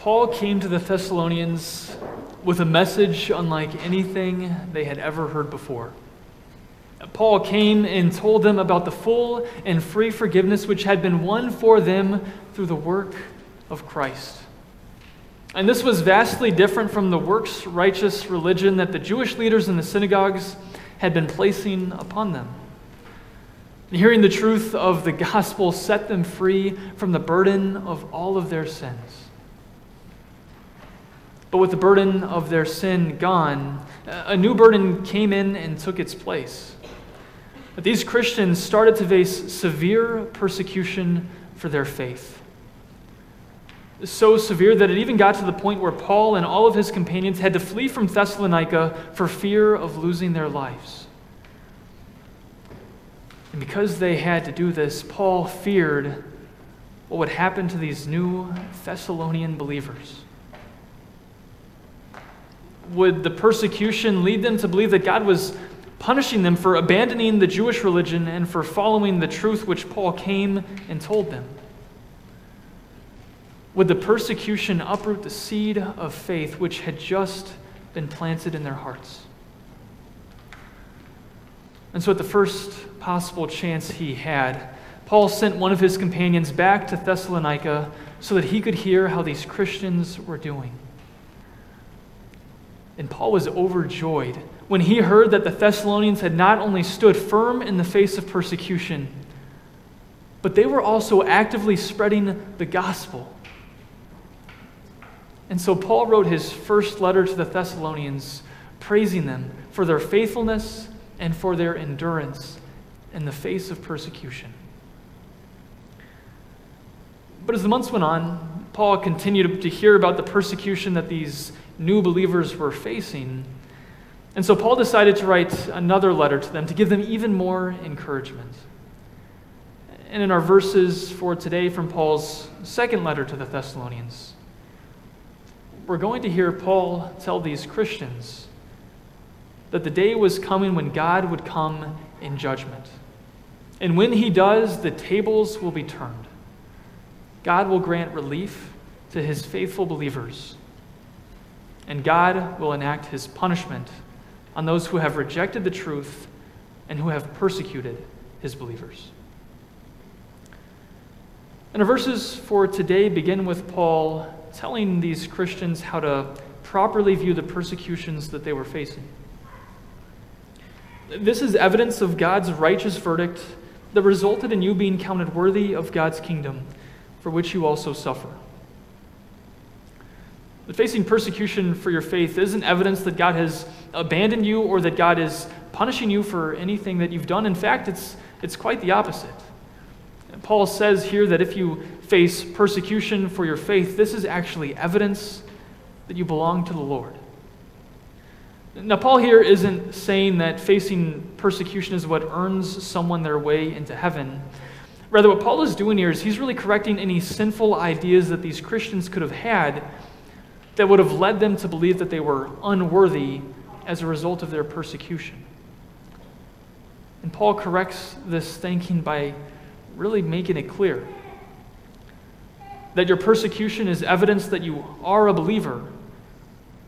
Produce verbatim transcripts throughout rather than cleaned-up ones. Paul came to the Thessalonians with a message unlike anything they had ever heard before. Paul came and told them about the full and free forgiveness which had been won for them through the work of Christ. And this was vastly different from the works righteous religion that the Jewish leaders in the synagogues had been placing upon them. Hearing the truth of the gospel set them free from the burden of all of their sins. But with the burden of their sin gone, a new burden came in and took its place. But these Christians started to face severe persecution for their faith. So severe that it even got to the point where Paul and all of his companions had to flee from Thessalonica for fear of losing their lives. And because they had to do this, Paul feared what would happen to these new Thessalonian believers. Would the persecution lead them to believe that God was punishing them for abandoning the Jewish religion and for following the truth which Paul came and told them? Would the persecution uproot the seed of faith which had just been planted in their hearts? And so at the first possible chance he had, Paul sent one of his companions back to Thessalonica so that he could hear how these Christians were doing. And Paul was overjoyed when he heard that the Thessalonians had not only stood firm in the face of persecution, but they were also actively spreading the gospel. And so Paul wrote his first letter to the Thessalonians, praising them for their faithfulness and for their endurance in the face of persecution. But as the months went on, Paul continued to hear about the persecution that these new believers were facing. And so Paul decided to write another letter to them to give them even more encouragement. And in our verses for today from Paul's second letter to the Thessalonians, we're going to hear Paul tell these Christians that the day was coming when God would come in judgment. And when he does, the tables will be turned. God will grant relief to his faithful believers, and God will enact his punishment on those who have rejected the truth and who have persecuted his believers. And our verses for today begin with Paul telling these Christians how to properly view the persecutions that they were facing. This is evidence of God's righteous verdict that resulted in you being counted worthy of God's kingdom, for which you also suffer. But facing persecution for your faith isn't evidence that God has abandoned you or that God is punishing you for anything that you've done. In fact, it's, it's quite the opposite. And Paul says here that if you face persecution for your faith, this is actually evidence that you belong to the Lord. Now, Paul here isn't saying that facing persecution is what earns someone their way into heaven. Rather, what Paul is doing here is he's really correcting any sinful ideas that these Christians could have had that would have led them to believe that they were unworthy as a result of their persecution. And Paul corrects this thinking by really making it clear that your persecution is evidence that you are a believer,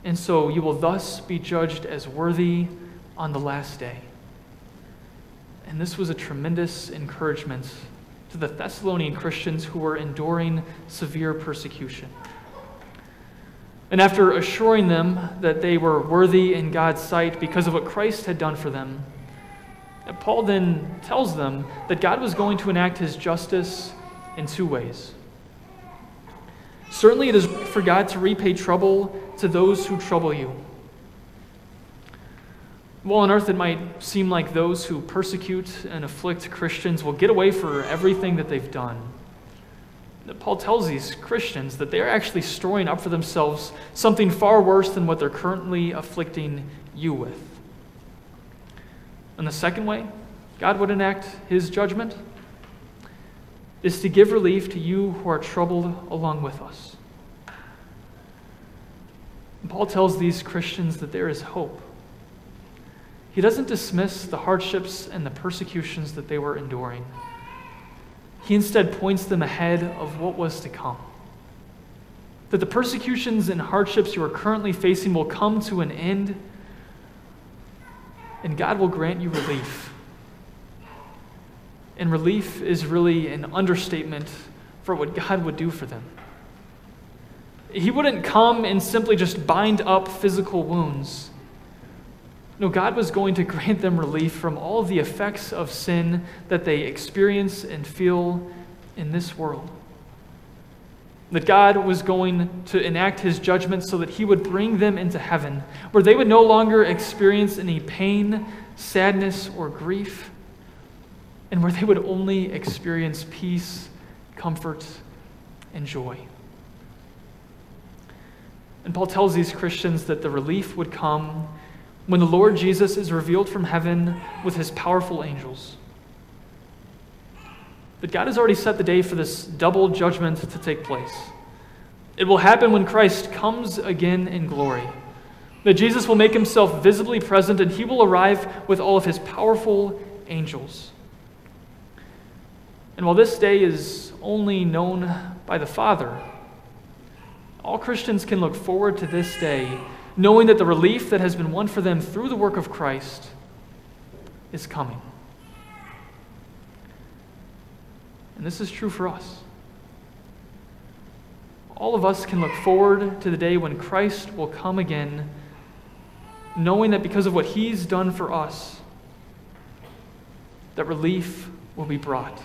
and so you will thus be judged as worthy on the last day. And this was a tremendous encouragement to the Thessalonian Christians who were enduring severe persecution. And after assuring them that they were worthy in God's sight because of what Christ had done for them, Paul then tells them that God was going to enact his justice in two ways. Certainly it is right for God to repay trouble to those who trouble you. While on earth it might seem like those who persecute and afflict Christians will get away for everything that they've done, Paul tells these Christians that they are actually storing up for themselves something far worse than what they're currently afflicting you with. And the second way God would enact his judgment is to give relief to you who are troubled along with us. And Paul tells these Christians that there is hope. He doesn't dismiss the hardships and the persecutions that they were enduring. He instead points them ahead of what was to come. that the persecutions and hardships you are currently facing will come to an end, and God will grant you relief. And relief is really an understatement for what God would do for them. He wouldn't come and simply just bind up physical wounds. No, God was going to grant them relief from all the effects of sin that they experience and feel in this world. That God was going to enact his judgment so that he would bring them into heaven, where they would no longer experience any pain, sadness, or grief, and where they would only experience peace, comfort, and joy. And Paul tells these Christians that the relief would come when the Lord Jesus is revealed from heaven with his powerful angels. But God has already set the day for this double judgment to take place. It will happen when Christ comes again in glory. That Jesus will make himself visibly present, and he will arrive with all of his powerful angels. And while this day is only known by the Father, all Christians can look forward to this day, knowing that the relief that has been won for them through the work of Christ is coming. And this is true for us. All of us can look forward to the day when Christ will come again, knowing that because of what he's done for us, that relief will be brought.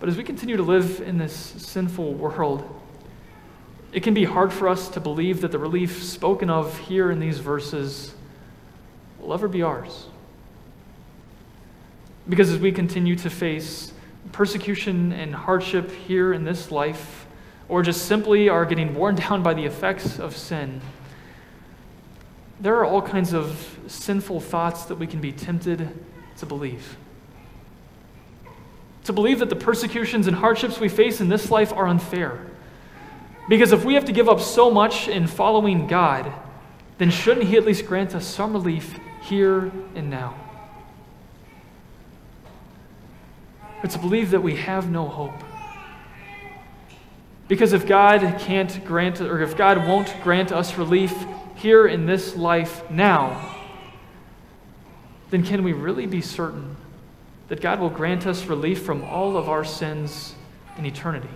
But as we continue to live in this sinful world, it can be hard for us to believe that the relief spoken of here in these verses will ever be ours. Because as we continue to face persecution and hardship here in this life, or just simply are getting worn down by the effects of sin, there are all kinds of sinful thoughts that we can be tempted to believe. To believe that the persecutions and hardships we face in this life are unfair. Because if we have to give up so much in following God, then shouldn't he at least grant us some relief here and now? But to believe that we have no hope. Because if God can't grant, or if God won't grant us relief here in this life now, then can we really be certain that God will grant us relief from all of our sins in eternity?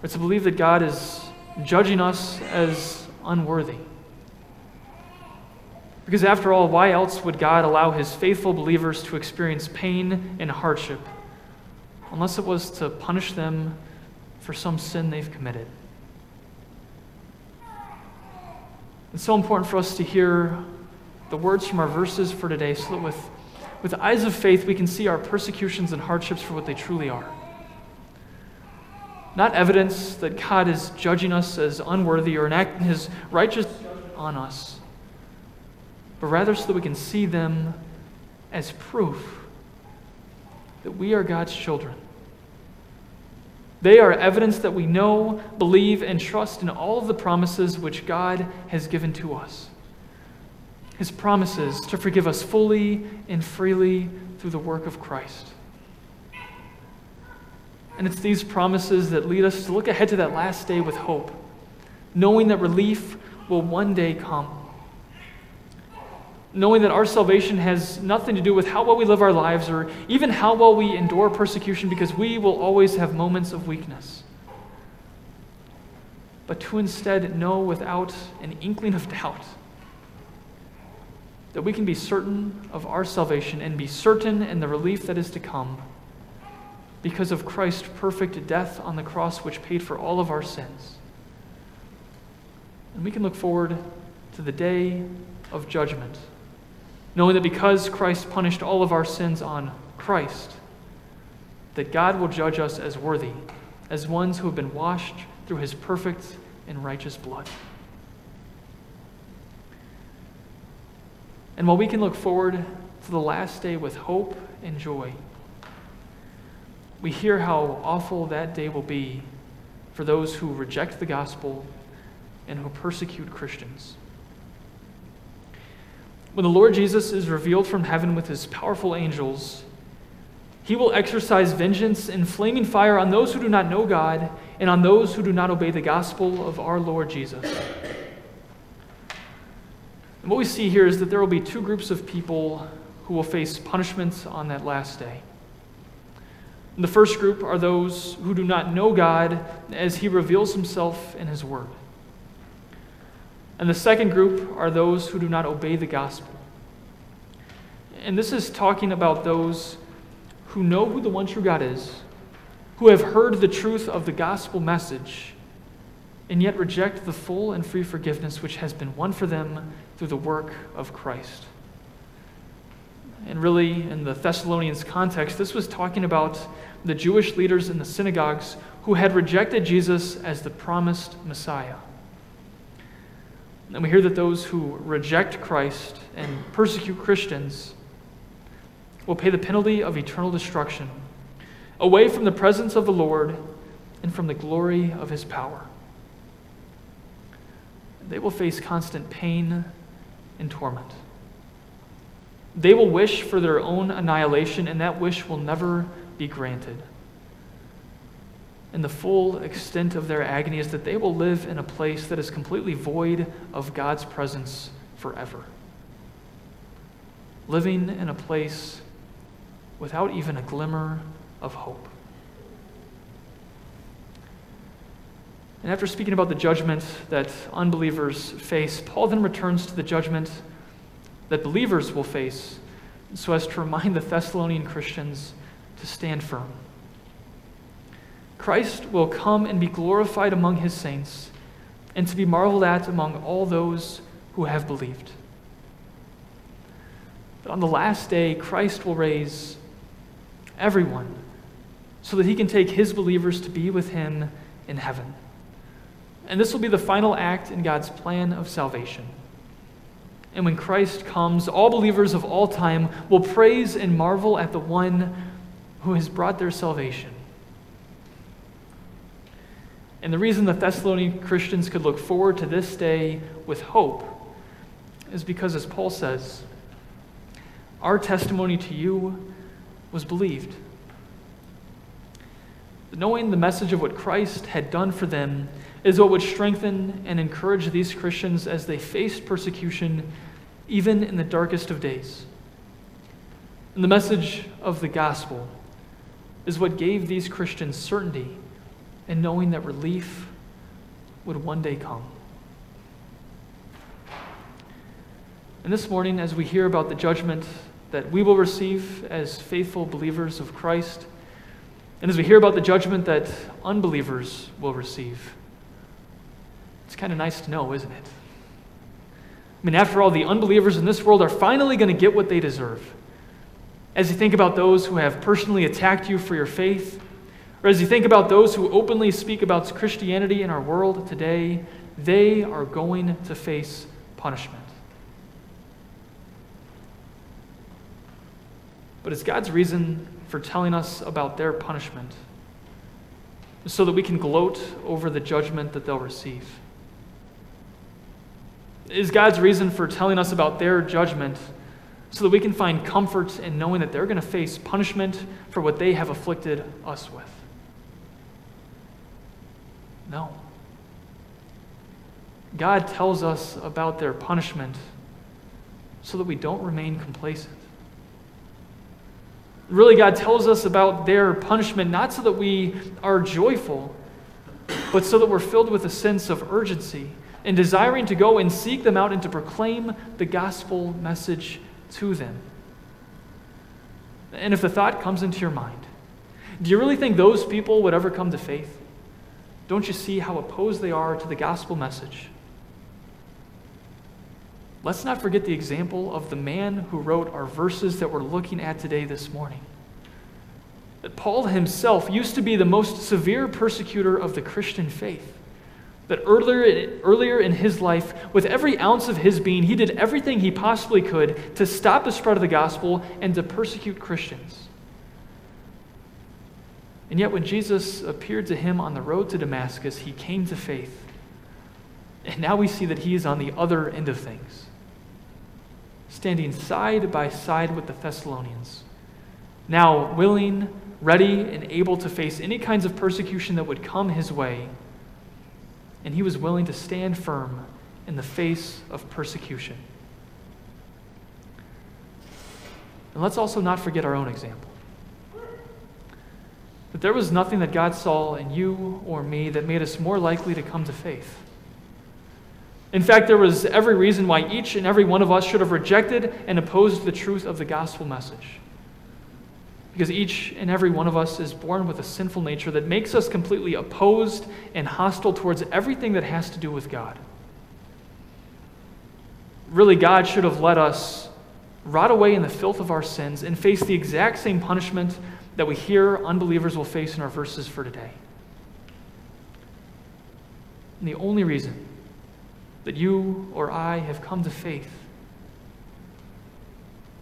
But to believe that God is judging us as unworthy. Because after all, why else would God allow his faithful believers to experience pain and hardship unless it was to punish them for some sin they've committed? It's so important for us to hear the words from our verses for today so that with, with eyes of faith we can see our persecutions and hardships for what they truly are. Not evidence that God is judging us as unworthy or enacting his righteous judgment on us, but rather so that we can see them as proof that we are God's children. They are evidence that we know, believe, and trust in all of the promises which God has given to us. His promises to forgive us fully and freely through the work of Christ. And it's these promises that lead us to look ahead to that last day with hope, knowing that relief will one day come, knowing that our salvation has nothing to do with how well we live our lives or even how well we endure persecution, because we will always have moments of weakness, but to instead know without an inkling of doubt that we can be certain of our salvation and be certain in the relief that is to come, because of Christ's perfect death on the cross which paid for all of our sins. And we can look forward to the day of judgment, knowing that because Christ punished all of our sins on Christ, that God will judge us as worthy, as ones who have been washed through his perfect and righteous blood. And while we can look forward to the last day with hope and joy, we hear how awful that day will be for those who reject the gospel and who persecute Christians. When the Lord Jesus is revealed from heaven with his powerful angels, He will exercise vengeance in flaming fire on those who do not know God and on those who do not obey the gospel of our Lord Jesus. And what we see here is that there will be two groups of people who will face punishments on that last day. And the first group are those who do not know God as he reveals himself in his word. And the second group are those who do not obey the gospel. And this is talking about those who know who the one true God is, who have heard the truth of the gospel message, and yet reject the full and free forgiveness which has been won for them through the work of Christ. And really, in the Thessalonians context, this was talking about the Jewish leaders in the synagogues who had rejected Jesus as the promised Messiah. And we hear that those who reject Christ and persecute Christians will pay the penalty of eternal destruction, away from the presence of the Lord and from the glory of his power. They will face constant pain and torment. They will wish for their own annihilation, and that wish will never be granted. And the full extent of their agony is that they will live in a place that is completely void of God's presence forever, living in a place without even a glimmer of hope. And after speaking about the judgment that unbelievers face, Paul then returns to the judgment that believers will face, so as to remind the Thessalonian Christians to stand firm. Christ will come and be glorified among his saints, and to be marveled at among all those who have believed. But on the last day, Christ will raise everyone so that he can take his believers to be with him in heaven. And this will be the final act in God's plan of salvation. And when Christ comes, all believers of all time will praise and marvel at the one who has brought their salvation. And the reason the Thessalonian Christians could look forward to this day with hope is because, as Paul says, our testimony to you was believed. Knowing the message of what Christ had done for them is what would strengthen and encourage these Christians as they faced persecution, even in the darkest of days. And the message of the gospel is what gave these Christians certainty in knowing that relief would one day come. And this morning, as we hear about the judgment that we will receive as faithful believers of Christ, and as we hear about the judgment that unbelievers will receive, it's kind of nice to know, isn't it? I mean, after all, the unbelievers in this world are finally going to get what they deserve. As you think about those who have personally attacked you for your faith, or as you think about those who openly speak about Christianity in our world today, they are going to face punishment. But it's God's reason for telling us about their punishment, so that we can gloat over the judgment that they'll receive. Is God's reason for telling us about their judgment so that we can find comfort in knowing that they're going to face punishment for what they have afflicted us with? No. God tells us about their punishment so that we don't remain complacent. Really, God tells us about their punishment not so that we are joyful, but so that we're filled with a sense of urgency and desiring to go and seek them out and to proclaim the gospel message to them. And if the thought comes into your mind, do you really think those people would ever come to faith? Don't you see how opposed they are to the gospel message? Let's not forget the example of the man who wrote our verses that we're looking at today this morning. That Paul himself used to be the most severe persecutor of the Christian faith. That earlier, earlier in his life, with every ounce of his being, he did everything he possibly could to stop the spread of the gospel and to persecute Christians. And yet when Jesus appeared to him on the road to Damascus, he came to faith. And now we see that he is on the other end of things, standing side by side with the Thessalonians, now willing, ready, and able to face any kinds of persecution that would come his way. And he was willing to stand firm in the face of persecution. And let's also not forget our own example. That there was nothing that God saw in you or me that made us more likely to come to faith. In fact, there was every reason why each and every one of us should have rejected and opposed the truth of the gospel message. Because each and every one of us is born with a sinful nature that makes us completely opposed and hostile towards everything that has to do with God. Really, God should have let us rot away in the filth of our sins and face the exact same punishment that we hear unbelievers will face in our verses for today. And the only reason that you or I have come to faith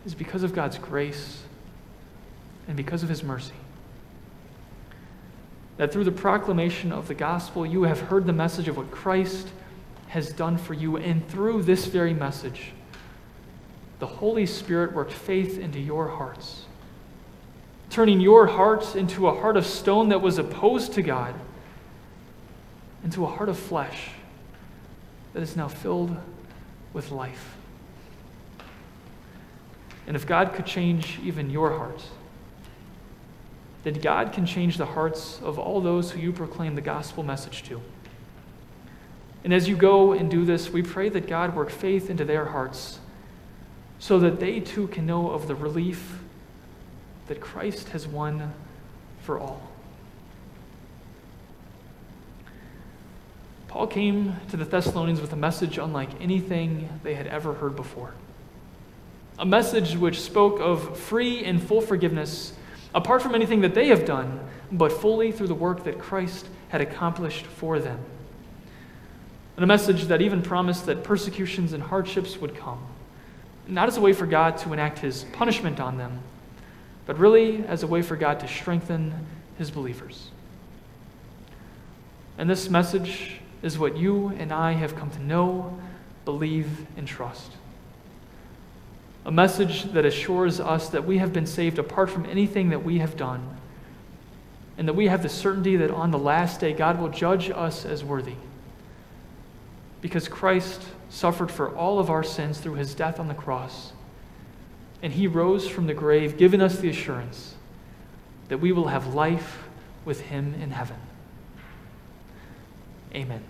is because of God's grace and because of his mercy. That through the proclamation of the gospel, you have heard the message of what Christ has done for you, and through this very message, the Holy Spirit worked faith into your hearts, turning your hearts into a heart of stone that was opposed to God, into a heart of flesh that is now filled with life. And if God could change even your heart, then God can change the hearts of all those who you proclaim the gospel message to. And as you go and do this, we pray that God work faith into their hearts so that they too can know of the relief that Christ has won for all. Paul came to the Thessalonians with a message unlike anything they had ever heard before. A message which spoke of free and full forgiveness, apart from anything that they have done, but fully through the work that Christ had accomplished for them. And a message that even promised that persecutions and hardships would come, not as a way for God to enact his punishment on them, but really as a way for God to strengthen his believers. And this message is what you and I have come to know, believe, and trust. A message that assures us that we have been saved apart from anything that we have done, and that we have the certainty that on the last day God will judge us as worthy, because Christ suffered for all of our sins through his death on the cross, and he rose from the grave, giving us the assurance that we will have life with him in heaven. Amen.